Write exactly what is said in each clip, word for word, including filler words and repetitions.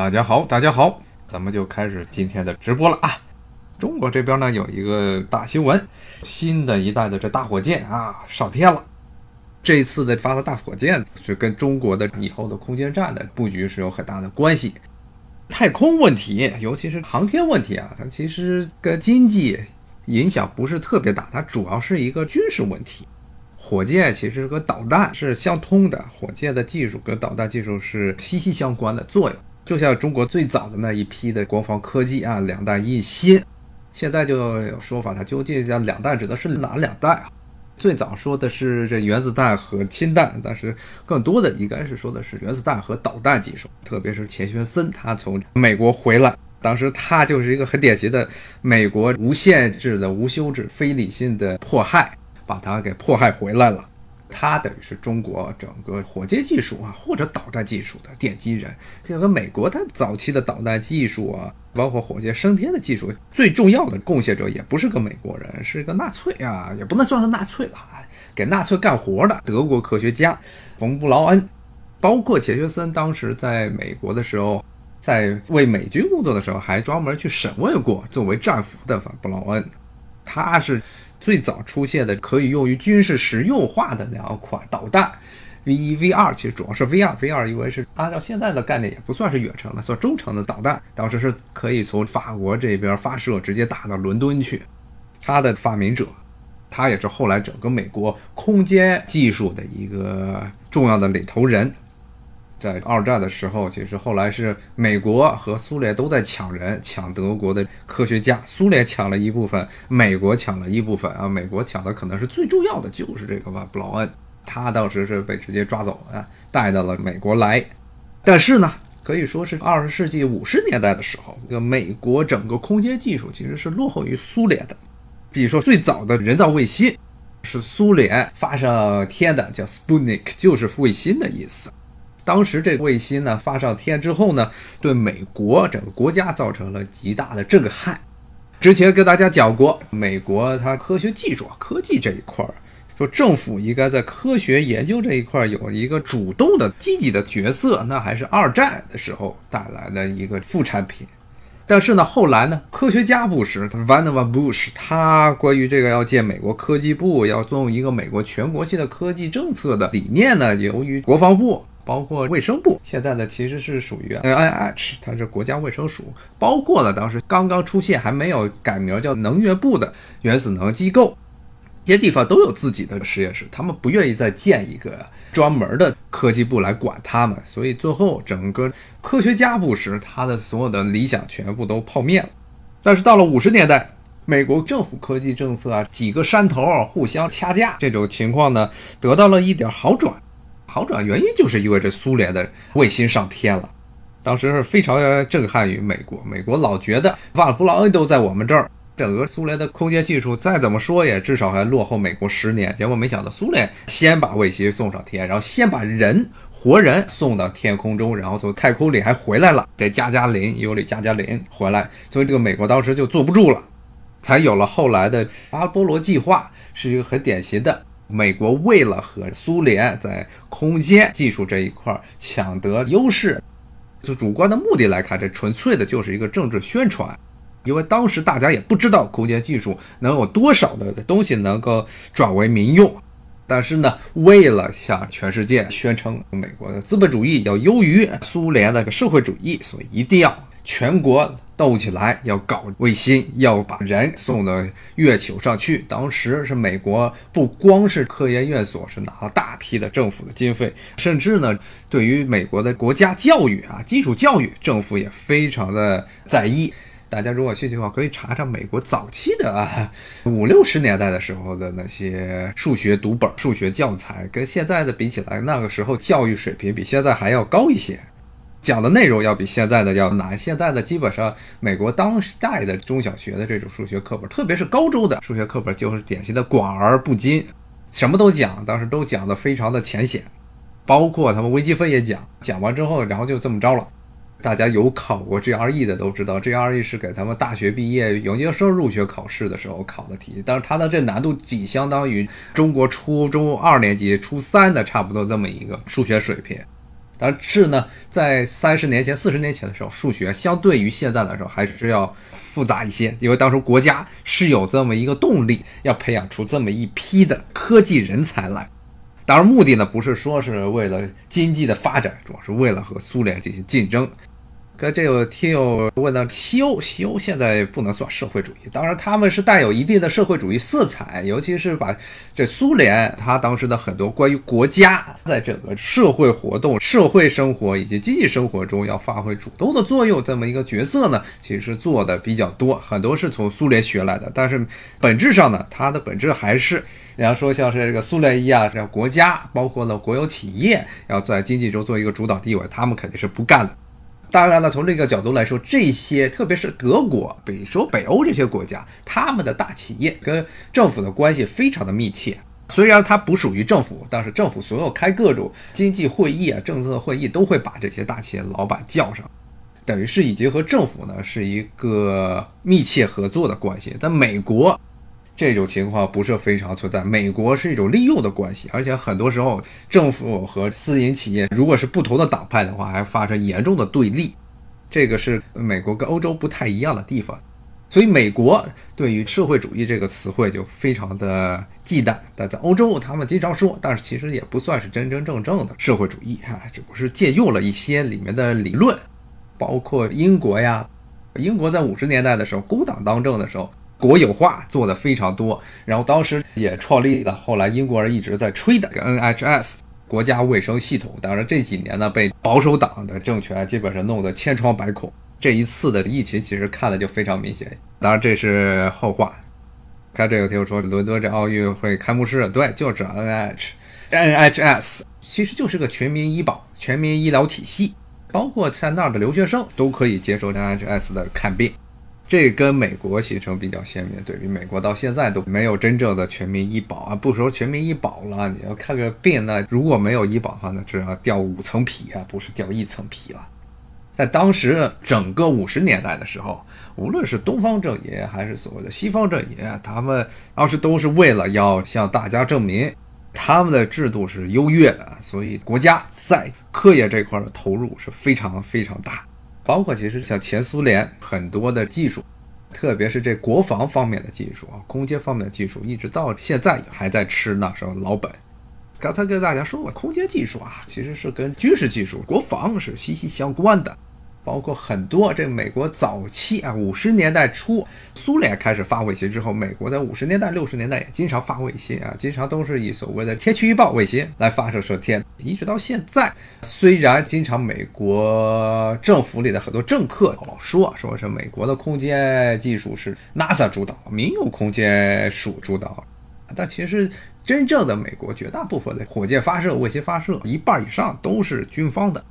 大家好，大家好，咱们就开始今天的直播了啊！中国这边呢有一个大新闻，新的一代的这大火箭啊上天了。这次的发的大火箭是跟中国的以后的空间站的布局是有很大的关系。太空问题，尤其是航天问题啊，它其实跟经济影响不是特别大，它主要是一个军事问题。火箭其实跟导弹是相通的，火箭的技术跟导弹技术是息息相关的作用。就像中国最早的那一批的国防科技啊，两弹一星，现在就有说法，它究竟叫两弹指的是哪两弹啊？最早说的是这原子弹和氢弹，但是更多的应该是说的是原子弹和导弹技术。特别是钱学森，他从美国回来，当时他就是一个很典型的美国无限制的、无休止、非理性的迫害，把他给迫害回来了。他等于是中国整个火箭技术啊，或者导弹技术的奠基人。这个美国它早期的导弹技术啊，包括火箭升天的技术，最重要的贡献者也不是个美国人，是个纳粹啊，也不能算是纳粹了，给纳粹干活的德国科学家冯布劳恩，包括钱学森当时在美国的时候，在为美军工作的时候，还专门去审问过作为战俘的冯布劳恩。他是最早出现的可以用于军事实用化的两款导弹 V一 V二， 其实主要是 V二 V二， 因为是按照现在的概念也不算是远程的，算中程的导弹，当时是可以从法国这边发射，直接打到伦敦去。他的发明者，他也是后来整个美国空间技术的一个重要的领头人。在二战的时候，其实后来是美国和苏联都在抢人，抢德国的科学家，苏联抢了一部分，美国抢了一部分啊。美国抢的可能是最重要的就是这个吧，布劳恩，他当时是被直接抓走了，带到了美国来。但是呢，可以说是二十世纪五十年代的时候，这个美国整个空间技术其实是落后于苏联的。比如说最早的人造卫星，是苏联发上天的，叫 Sputnik， 就是卫星的意思。当时这卫星呢发上天之后呢，对美国整个国家造成了极大的震撼。之前跟大家讲过，美国它科学技术、科技这一块，说政府应该在科学研究这一块有一个主动的、积极的角色，那还是二战的时候带来的一个副产品。但是呢，后来呢，科学家布什 Vannevar Bush， 他关于这个要建美国科技部，要用一个美国全国性的科技政策的理念呢，由于国防部。包括卫生部，现在呢其实是属于 N H S， 它是国家卫生署，包括了当时刚刚出现还没有改名叫能源部的原子能机构，这些地方都有自己的实验室，他们不愿意再建一个专门的科技部来管他们，所以最后整个科学家布什他的所有的理想全部都泡面了。但是到了五十年代，美国政府科技政策啊，几个山头啊互相掐架，这种情况呢得到了一点好转。好转原因就是因为这苏联的卫星上天了，当时是非常震撼于美国。美国老觉得瓦布劳恩都在我们这儿，整个苏联的空间技术再怎么说也至少还落后美国十年。结果没想到苏联先把卫星送上天，然后先把人活人送到天空中，然后从太空里还回来了，这加加林尤里加加林回来，所以这个美国当时就坐不住了，才有了后来的阿波罗计划，是一个很典型的。美国为了和苏联在空间技术这一块抢得优势，就主观的目的来看，这纯粹的就是一个政治宣传。因为当时大家也不知道空间技术能有多少的东西能够转为民用，但是呢，为了向全世界宣称美国的资本主义要优于苏联的社会主义，所以一定要全国斗起来，要搞卫星，要把人送到月球上去。当时是美国不光是科研院所，是拿了大批的政府的经费，甚至呢对于美国的国家教育啊、基础教育，政府也非常的在意。大家如果有兴趣的话，可以查查美国早期的啊五六十年代的时候的那些数学读本、数学教材，跟现在的比起来，那个时候教育水平比现在还要高一些。讲的内容要比现在的要难，现在的基本上美国当代的中小学的这种数学课本，特别是高中的数学课本，就是典型的广而不精，什么都讲，当时都讲的非常的浅显，包括他们微积分也讲，讲完之后然后就这么着了。大家有考过 G R E 的都知道， G R E 是给他们大学毕业研究生入学考试的时候考的题，但是它的这难度仅相当于中国初中二年级、初三的差不多这么一个数学水平。但是呢，在三十年前、四十年前的时候，数学相对于现在来说还是要复杂一些，因为当时国家是有这么一个动力，要培养出这么一批的科技人才来。当然，目的呢不是说是为了经济的发展，主要是为了和苏联进行竞争。可这有听友问到西欧，西欧现在不能算社会主义，当然他们是带有一定的社会主义色彩，尤其是把这苏联他当时的很多关于国家在整个社会活动、社会生活以及经济生活中要发挥主动的作用这么一个角色呢，其实做的比较多，很多是从苏联学来的，但是本质上呢，它的本质还是你要说像是这个苏联一样，像国家包括了国有企业要在经济中做一个主导地位，他们肯定是不干的。当然了，从这个角度来说，这些特别是德国，比如说北欧这些国家，他们的大企业跟政府的关系非常的密切。虽然它不属于政府，但是政府所有开各种经济会议啊、政策会议都会把这些大企业老板叫上，等于是已经和政府呢是一个密切合作的关系。但美国这种情况不是非常存在，美国是一种利诱的关系，而且很多时候政府和私营企业如果是不同的党派的话，还发生严重的对立，这个是美国跟欧洲不太一样的地方。所以美国对于社会主义这个词汇就非常的忌惮，但在欧洲他们经常说，但是其实也不算是真真正正的社会主义，只不过是借用了一些里面的理论，包括英国呀，英国在五十年代的时候，工党当政的时候，国有化做的非常多，然后当时也创立了后来英国人一直在吹的 N H S 国家卫生系统。当然这几年呢，被保守党的政权基本上弄得千疮百孔，这一次的疫情其实看的就非常明显，当然这是后话。看这个听说伦敦这奥运会开幕式，对，就是 N H S 其实就是个全民医保、全民医疗体系，包括在那儿的留学生都可以接受 N H S 的看病，这跟美国形成比较鲜明对比。美国到现在都没有真正的全民医保啊，不说全民医保了，你要看个病呢，如果没有医保的话呢，只要掉五层皮啊，不是掉一层皮了。在当时整个五十年代的时候，无论是东方阵营还是所谓的西方阵营，他们当时都是为了要向大家证明他们的制度是优越的，所以国家在科研这块的投入是非常非常大。包括其实像前苏联很多的技术，特别是这国防方面的技术啊，空间方面的技术，一直到现在还在吃那时候老本。刚才跟大家说过，空间技术啊，其实是跟军事技术、国防是息息相关的。包括很多这美国早期啊，五十年代初，苏联开始发卫星之后，美国在五十年代、六十年代也经常发卫星啊，经常都是以所谓的天气预报卫星来发射射天。一直到现在，虽然经常美国政府里的很多政客老说说是美国的空间技术是 NASA 主导，民用空间署主导，但其实真正的美国绝大部分的火箭发射、卫星发射，一半以上都是军方的。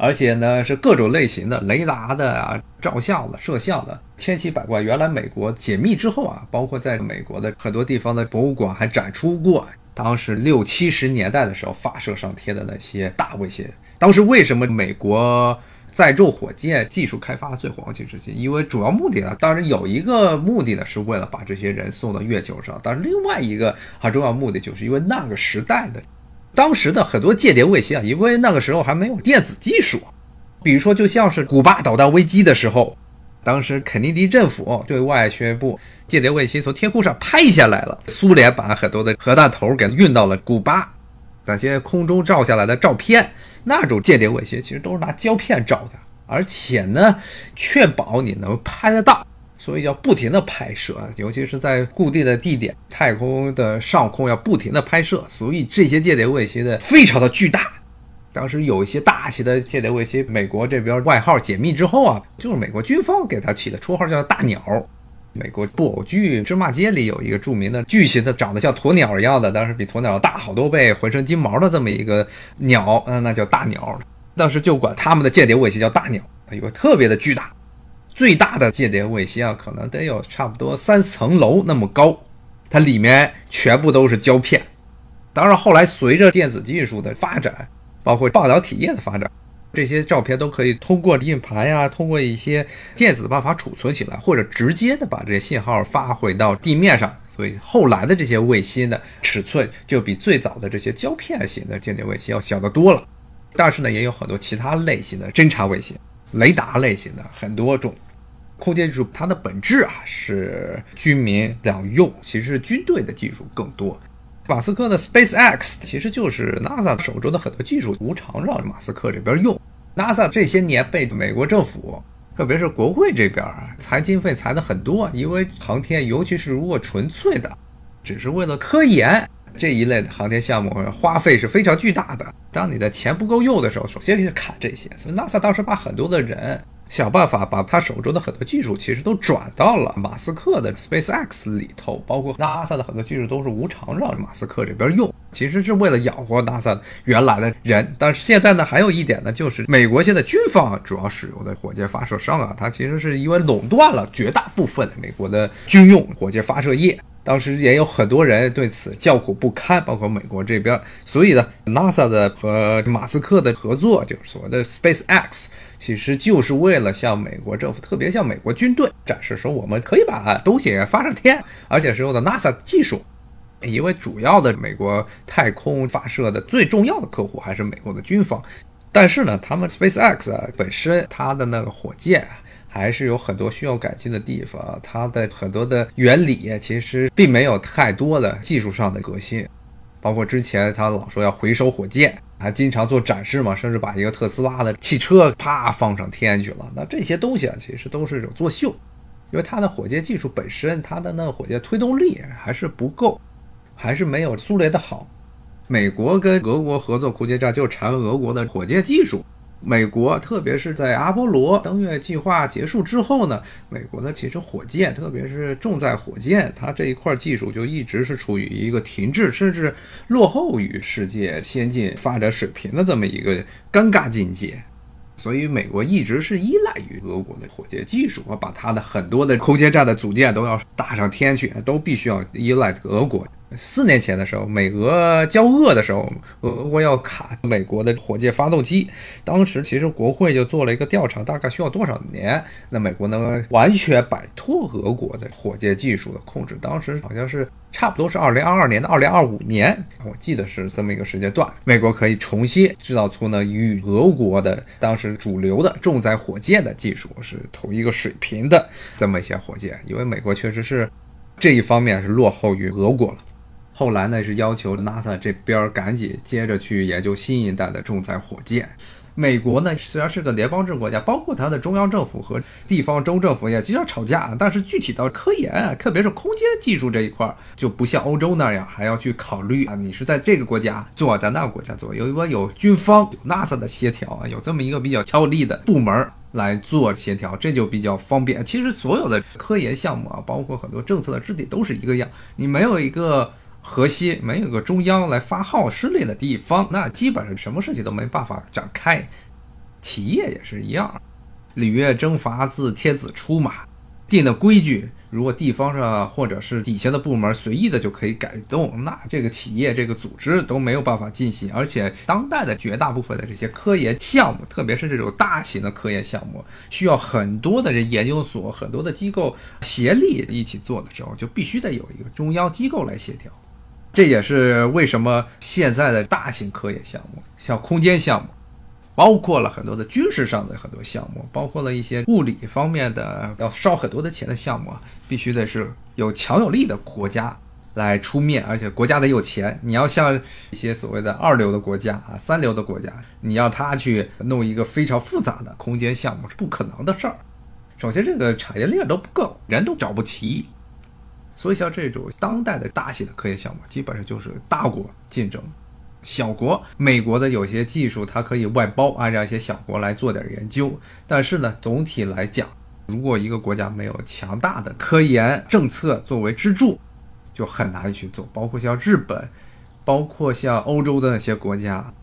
而且呢，是各种类型的雷达的啊、照相的、摄像的，千奇百怪。原来美国解密之后啊，包括在美国的很多地方的博物馆还展出过当时六七十年代的时候发射上天的那些大卫星。当时为什么美国载重火箭技术开发最黄金时期？因为主要目的呢，当然有一个目的呢是为了把这些人送到月球上，但是另外一个很重要目的就是因为那个时代的。当时的很多间谍卫星啊，因为那个时候还没有电子技术，比如说就像是古巴导弹危机的时候，当时肯尼迪政府对外宣布间谍卫星从天空上拍下来了，苏联把很多的核弹头给运到了古巴，那些空中照下来的照片，那种间谍卫星其实都是拿胶片照的，而且呢确保你能拍得到，所以要不停的拍摄，尤其是在固定的地点、太空的上空要不停的拍摄，所以这些间谍卫星的非常的巨大。当时有一些大型的间谍卫星，美国这边外号解密之后啊，就是美国军方给他起的绰号叫大鸟。美国布偶剧《芝麻街》里有一个著名的巨型的长得像鸵鸟一样的，但是比鸵鸟大好多倍、浑身金毛的这么一个鸟，那叫大鸟。当时就管他们的间谍卫星叫大鸟，因为特别的巨大。最大的间谍卫星啊，可能得有差不多三层楼那么高，它里面全部都是胶片。当然后来随着电子技术的发展，包括半导体业的发展，这些照片都可以通过硬盘啊，通过一些电子的办法储存起来，或者直接的把这些信号发回到地面上，所以后来的这些卫星的尺寸就比最早的这些胶片型的间谍卫星要小得多了。但是呢，也有很多其他类型的侦察卫星、雷达类型的很多种。空间技术它的本质啊是军民两用，其实军队的技术更多。马斯克的 SpaceX 其实就是 NASA 手中的很多技术无偿让马斯克这边用。NASA 这些年被美国政府特别是国会这边裁经费裁的很多，因为航天尤其是如果纯粹的只是为了科研这一类的航天项目花费是非常巨大的，当你的钱不够用的时候首先是砍这些，所以 NASA 当时把很多的人想办法把他手中的很多技术其实都转到了马斯克的 SpaceX 里头，包括 NASA 的很多技术都是无偿让马斯克这边用，其实是为了养活 NASA 原来的人。但是现在呢，还有一点呢，就是美国现在军方主要使用的火箭发射商啊，它其实是因为垄断了绝大部分美国的军用火箭发射业，当时也有很多人对此叫苦不堪，包括美国这边。所以呢 NASA 的和马斯克的合作，就是所谓的 SpaceX， 其实就是为了向美国政府，特别向美国军队展示说我们可以把东西发上天，而且是用的 NASA 技术。因为主要的美国太空发射的最重要的客户还是美国的军方，但是呢，他们 SpaceX 啊本身它的那个火箭还是有很多需要改进的地方，它的很多的原理其实并没有太多的技术上的革新，包括之前他老说要回收火箭，还经常做展示嘛，甚至把一个特斯拉的汽车啪放上天去了。那这些东西啊，其实都是一种作秀，因为它的火箭技术本身，它的那个火箭推动力还是不够，还是没有苏联的好。美国跟俄国合作空间站就缠俄国的火箭技术。美国特别是在阿波罗登月计划结束之后呢，美国的其实火箭特别是重载火箭它这一块技术就一直是处于一个停滞甚至落后于世界先进发展水平的这么一个尴尬境界，所以美国一直是依赖于俄国的火箭技术，把它的很多的空间站的组件都要打上天去，都必须要依赖俄国。四年前的时候，美俄交恶的时候，俄国要砍美国的火箭发动机，当时其实国会就做了一个调查，大概需要多少年那美国能完全摆脱俄国的火箭技术的控制，当时好像是差不多是二零二二年到二零二五年，我记得是这么一个时间段，美国可以重新制造出呢与俄国的当时主流的重载火箭的技术是同一个水平的这么一些火箭，因为美国确实是这一方面是落后于俄国了。后来呢是要求 NASA 这边赶紧接着去研究新一代的重载火箭。美国呢虽然是个联邦制国家，包括它的中央政府和地方州政府也经常吵架，但是具体到科研特别是空间技术这一块就不像欧洲那样还要去考虑啊，你是在这个国家做在那个国家做，因为有军方有 NASA 的协调啊，有这么一个比较条理的部门来做协调，这就比较方便。其实所有的科研项目啊，包括很多政策的制定都是一个样，你没有一个核心，没有个中央来发号施令的地方，那基本上什么事情都没办法展开。企业也是一样，礼乐征伐自天子出嘛，定的规矩如果地方上或者是底下的部门随意的就可以改动，那这个企业这个组织都没有办法进行。而且当代的绝大部分的这些科研项目，特别是这种大型的科研项目，需要很多的研究所很多的机构协力一起做的时候，就必须得有一个中央机构来协调。这也是为什么现在的大型科研项目，像空间项目，包括了很多的军事上的很多项目，包括了一些物理方面的要烧很多的钱的项目，必须得是有强有力的国家来出面，而且国家得有钱。你要像一些所谓的二流的国家啊、三流的国家，你要他去弄一个非常复杂的空间项目是不可能的事儿。首先这个产业链都不够，人都找不齐，所以像这种当代的大型的科研项目基本上就是大国竞争小国，美国的有些技术它可以外包，按照一些小国来做点研究，但是呢总体来讲，如果一个国家没有强大的科研政策作为支柱，就很难去做。包括像日本，包括像欧洲的那些国家，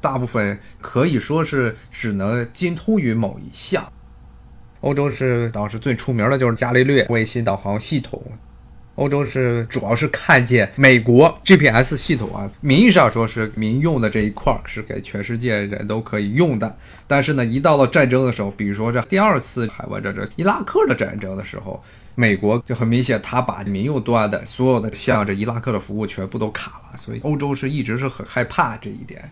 大部分可以说是只能精通于某一项。欧洲是当时最出名的就是伽利略卫星导航系统，欧洲是主要是看见美国 G P S 系统啊，名义上说是民用的这一块是给全世界人都可以用的，但是呢，一到了战争的时候，比如说这第二次海湾战争、伊拉克的战争的时候，美国就很明显，他把民用端的所有的向着伊拉克的服务全部都卡了，所以欧洲是一直是很害怕这一点。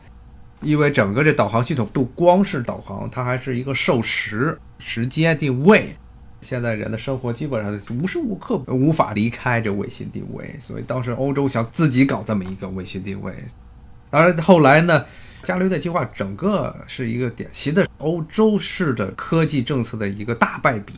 因为整个这导航系统不光是导航，它还是一个授时、时间定位。现在人的生活基本上无时无刻无法离开这卫星定位，所以当时欧洲想自己搞这么一个卫星定位。当然后来呢，伽利略计划整个是一个典型的欧洲式的科技政策的一个大败笔。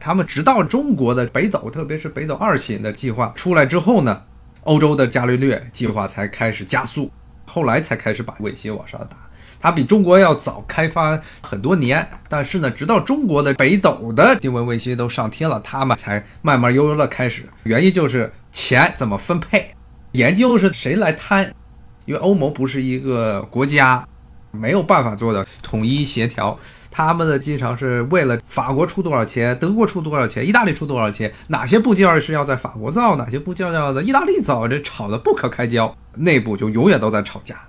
他们直到中国的北斗，特别是北斗二型的计划出来之后呢，欧洲的伽利略计划才开始加速，后来才开始把卫星往上打。它比中国要早开发很多年，但是呢，直到中国的北斗的定位卫星都上天了，他们才慢慢悠悠的开始。原因就是钱怎么分配，研究是谁来摊，因为欧盟不是一个国家，没有办法做的统一协调。他们的经常是为了法国出多少钱，德国出多少钱，意大利出多少钱，哪些部件是要在法国造，哪些部件要在意大利造，这吵得不可开交，内部就永远都在吵架，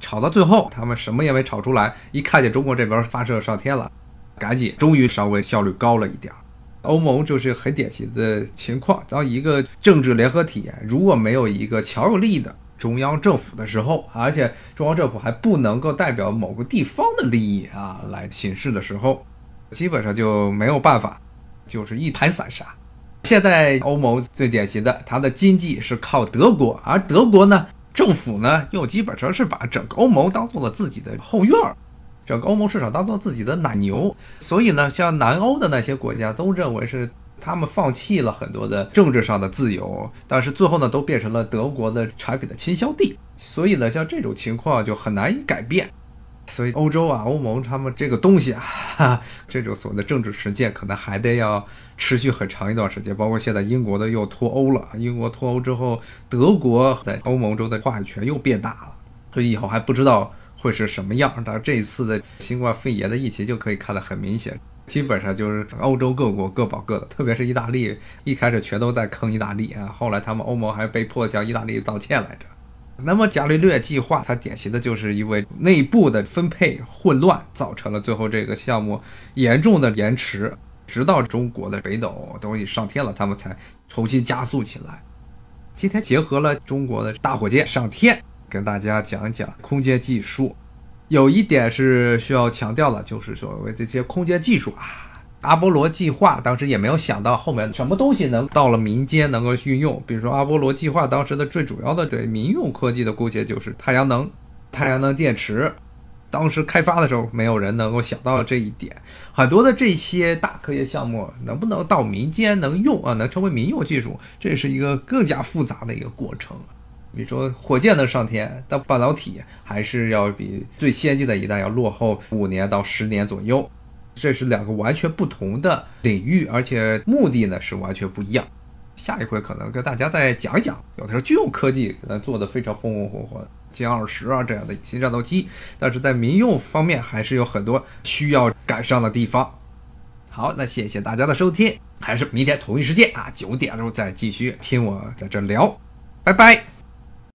吵到最后他们什么也没吵出来。一看见中国这边发射上天了，赶紧终于稍微效率高了一点。欧盟就是很典型的情况，当一个政治联合体如果没有一个强有力的中央政府的时候，而且中央政府还不能够代表某个地方的利益啊来行事的时候，基本上就没有办法，就是一盘散沙。现在欧盟最典型的，它的经济是靠德国，而德国呢，政府呢又基本上是把整个欧盟当做了自己的后院，整个欧盟市场当做自己的奶牛。所以呢，像南欧的那些国家都认为是他们放弃了很多的政治上的自由，但是最后呢，都变成了德国的产品的倾销地。所以呢，像这种情况就很难以改变。所以欧洲啊，欧盟他们这个东西啊，哈，这种所谓的政治实践可能还得要持续很长一段时间。包括现在英国的又脱欧了，英国脱欧之后，德国在欧盟中的话语权又变大了，所以以后还不知道会是什么样。但是这一次的新冠肺炎的疫情就可以看得很明显，基本上就是欧洲各国各保各的，特别是意大利，一开始全都在坑意大利啊，后来他们欧盟还被迫向意大利道歉来着。那么伽利略计划它典型的就是因为内部的分配混乱，造成了最后这个项目严重的延迟，直到中国的北斗都已上天了，他们才重新加速起来。今天结合了中国的大火箭上天，跟大家讲一讲空间技术。有一点是需要强调的，就是所谓这些空间技术啊，阿波罗计划当时也没有想到后面什么东西能到了民间能够运用。比如说阿波罗计划当时的最主要的对民用科技的贡献就是太阳能、太阳能电池。当时开发的时候没有人能够想到这一点，很多的这些大科学项目能不能到民间能用啊，能成为民用技术，这是一个更加复杂的一个过程。比如说火箭能上天，但半导体还是要比最先进的一代要落后五年到十年左右，这是两个完全不同的领域，而且目的呢是完全不一样。下一回可能跟大家再讲一讲，有的时候军用科技可能做得非常红红火火，歼二十啊这样的新战斗机，但是在民用方面还是有很多需要赶上的地方。好，那谢谢大家的收听，还是明天同一时间啊九点钟再继续听我在这聊，拜拜。